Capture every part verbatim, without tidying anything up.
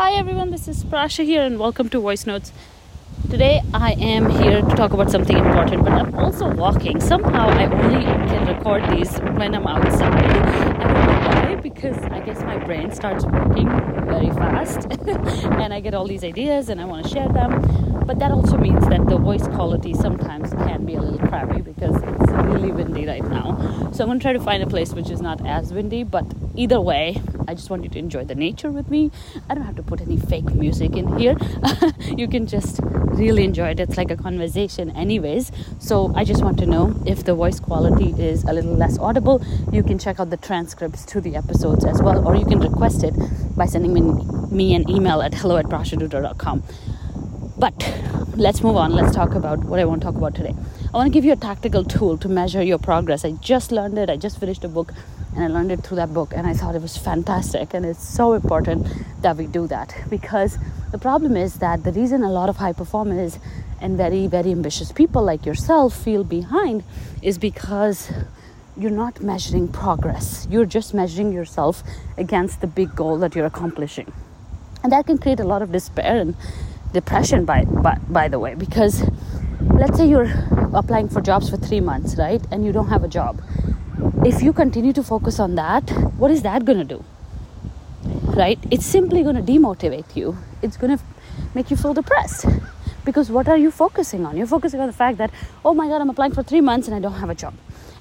Hi everyone, this is Prasha here and welcome to Voice Notes. Today I am here to talk about something important, but I'm also walking. Somehow I only can record these when I'm outside. I don't know why, because I guess my brain starts working very fast and I get all these ideas and I want to share them. But that also means that the voice quality sometimes can be a little crappy because it's really windy right now. So I'm going to try to find a place which is not as windy, but either way, I just want you to enjoy the nature with me. I don't have to put any fake music in here. You can just really enjoy it. It's like a conversation anyways. So I just want to know if the voice quality is a little less audible. You can check out the transcripts to the episodes as well, or you can request it by sending me, me an email at hello at prashadutra dot com. But let's move on. Let's talk about what I want to talk about today. I want to give you a tactical tool to measure your progress. I just learned it. I just finished a book and I learned it through that book and I thought it was fantastic. And it's so important that we do that, because the problem is that the reason a lot of high performers and very, very ambitious people like yourself feel behind is because you're not measuring progress. You're just measuring yourself against the big goal that you're accomplishing. And that can create a lot of despair and depression, by, by by the way, because let's say you're applying for jobs for three months, right, and you don't have a job. If you continue to focus on that, what is that going to do, right? It's simply going to demotivate you. It's going to make you feel depressed, because what are you focusing on? You're focusing on the fact that, oh my god, I'm applying for three months and I don't have a job.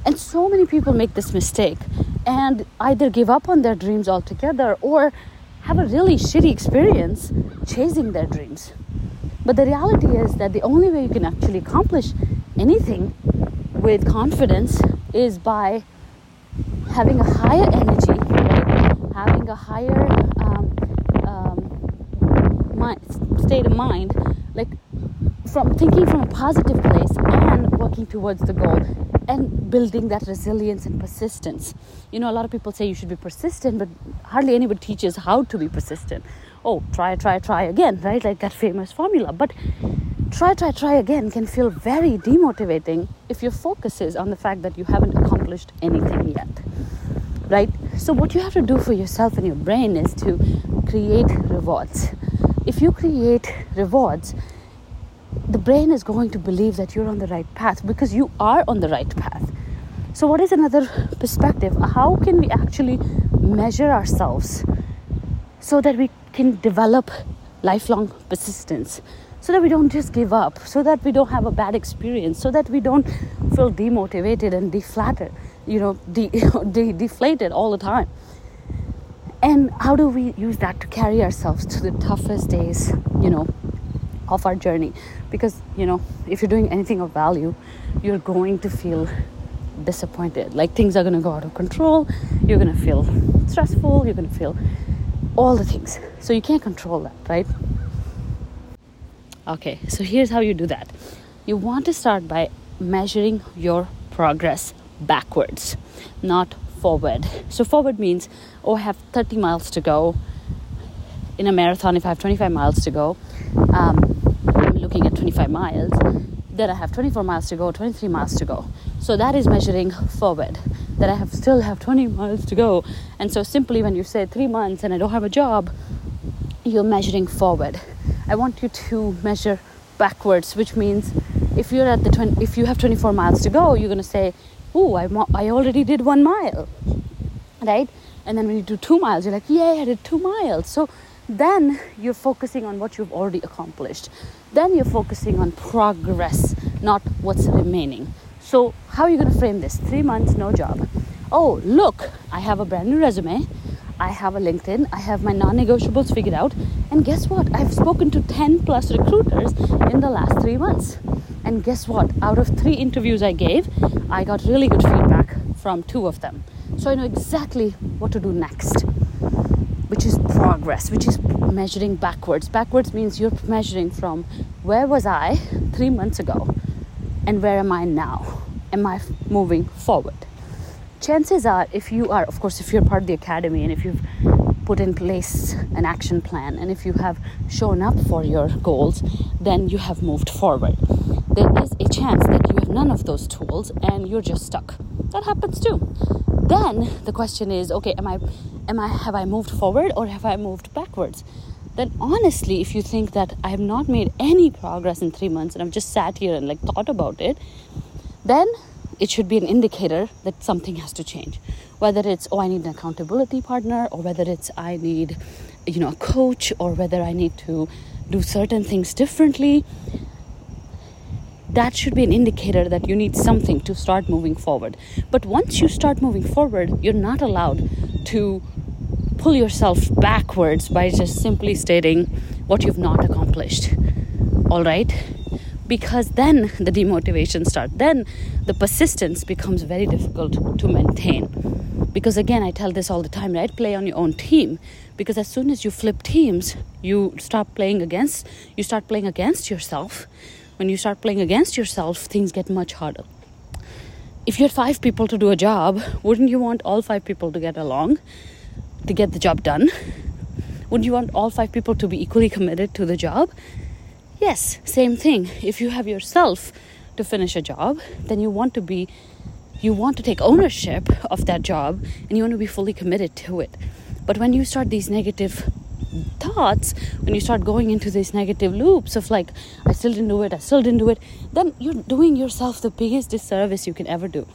And so many people make this mistake and either give up on their dreams altogether or have a really shitty experience chasing their dreams. But the reality is that the only way you can actually accomplish anything with confidence is by having a higher energy, having a higher um, um, mind, state of mind, like from thinking from a positive place and working towards the goal and building that resilience and persistence. You know, a lot of people say you should be persistent, but hardly anybody teaches how to be persistent. Oh, try, try, try again, right? Like that famous formula. But try, try, try again can feel very demotivating if your focus is on the fact that you haven't accomplished anything yet, right? So what you have to do for yourself and your brain is to create rewards. If you create rewards, the brain is going to believe that you're on the right path, because you are on the right path. So what is another perspective? How can we actually measure ourselves so that we can develop lifelong persistence, so that we don't just give up, so that we don't have a bad experience, so that we don't feel demotivated and deflated, you know, de- de- deflated all the time? And how do we use that to carry ourselves through the toughest days, you know, of our journey? Because, you know, if you're doing anything of value, you're going to feel disappointed. Like, things are going to go out of control. You're going to feel stressful. You're going to feel all the things. So you can't control that, right? Okay, so here's how you do that. You want to start by measuring your progress backwards, not forward. So forward means, oh, I have thirty miles to go. In a marathon, if I have twenty-five miles to go, um, looking at twenty-five miles, then I have twenty-four miles to go, twenty-three miles to go. So that is measuring forward, that I have still have twenty miles to go. And so simply when you say three months and I don't have a job, you're measuring forward. I want you to measure backwards, which means if you're at the twenty, if you have twenty-four miles to go, you're going to say, oh, I, mo- I already did one mile, right? And then when you do two miles, you're like, yay, I did two miles. So then you're focusing on what you've already accomplished. Then you're focusing on progress, not what's remaining. So how are you going to frame this? Three months, no job. Oh, look, I have a brand new resume. I have a LinkedIn. I have my non-negotiables figured out. And guess what? I've spoken to ten plus recruiters in the last three months. And guess what? Out of three interviews I gave, I got really good feedback from two of them. So I know exactly what to do next, which is progress, which is measuring backwards. Backwards means you're measuring from where was I three months ago and where am I now? Am I moving forward? Chances are, if you are, of course, if you're part of the academy and if you've put in place an action plan and if you have shown up for your goals, then you have moved forward. There is a chance that you have none of those tools and you're just stuck. That happens too. Then the question is, okay, am I, am I, have I moved forward or have I moved backwards? then honestly, if you think that I have not made any progress in three months and I've just sat here and like thought about it, then it should be an indicator that something has to change. Whether it's, oh, I need an accountability partner, or whether it's I need, you know, a coach, or whether I need to do certain things differently. That should be an indicator that you need something to start moving forward. But once you start moving forward, you're not allowed to pull yourself backwards by just simply stating what you've not accomplished. All right? Because then the demotivation starts. Then the persistence becomes very difficult to maintain. Because again, I tell this all the time, right? Play on your own team. Because as soon as you flip teams, you start playing against, you start playing against yourself. When you start playing against yourself, things get much harder. If you had five people to do a job, wouldn't you want all five people to get along, to get the job done? Wouldn't you want all five people to be equally committed to the job? Yes, same thing. If you have yourself to finish a job, then you want to be, you want to take ownership of that job and you want to be fully committed to it. But when you start these negative thoughts, when you start going into these negative loops of like, I still didn't do it, I still didn't do it, then you're doing yourself the biggest disservice you can ever do.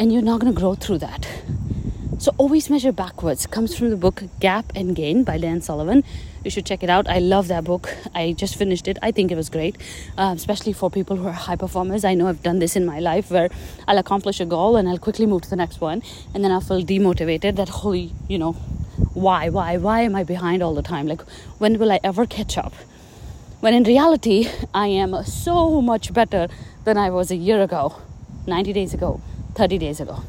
And you're not going to grow through that. So always measure backwards. It comes from the book Gap and Gain by Dan Sullivan. You should check it out. I love that book. I just finished it. I think it was great, uh, especially for people who are high performers. I know I've done this in my life where I'll accomplish a goal and I'll quickly move to the next one. And then I feel demotivated that, holy, you know, why, why, why am I behind all the time? Like, when will I ever catch up? When in reality, I am so much better than I was a year ago, ninety days ago, thirty days ago.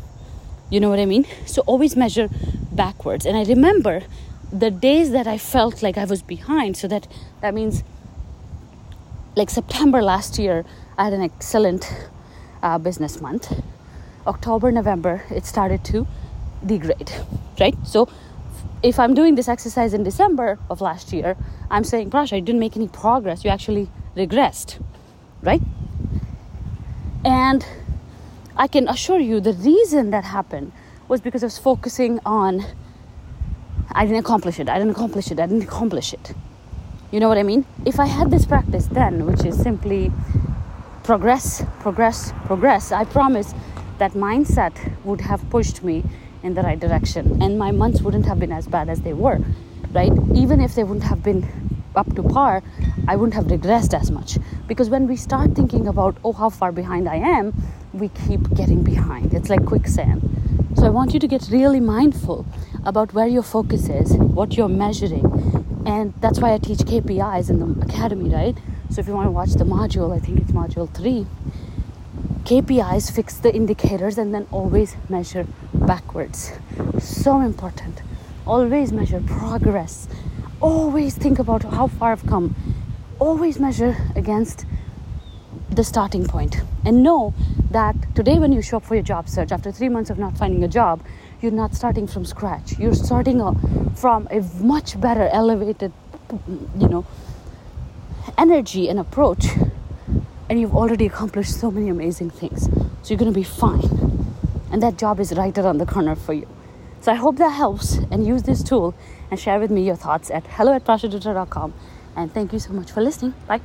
You know what I mean? So always measure backwards. And I remember the days that I felt like I was behind. So that, that means like September last year, I had an excellent uh, business month. October, November, it started to degrade, right? So if I'm doing this exercise in December of last year, I'm saying, Prasha, you didn't make any progress. You actually regressed, right? And I can assure you the reason that happened was because I was focusing on, I didn't accomplish it, I didn't accomplish it, I didn't accomplish it. You know what I mean? If I had this practice then, which is simply progress, progress, progress, I promise that mindset would have pushed me in the right direction. And my months wouldn't have been as bad as they were, right? Even if they wouldn't have been up to par, I wouldn't have regressed as much. Because when we start thinking about, oh, how far behind I am, we keep getting behind. It's like quicksand. So I want you to get really mindful about where your focus is, what you're measuring. And that's why I teach K P Is in the academy, right? So if you want to watch the module, I think it's module three, K P Is, fix the indicators, and then always measure backwards. So important. Always measure progress. Always think about how far I've come. Always measure against the starting point. And know that today when you show up for your job search, after three months of not finding a job, you're not starting from scratch. You're starting a, from a much better elevated, you know, energy and approach. And you've already accomplished so many amazing things. So you're going to be fine. And that job is right around the corner for you. So I hope that helps, and use this tool and share with me your thoughts at hello at prashadutra dot com. And thank you so much for listening. Bye.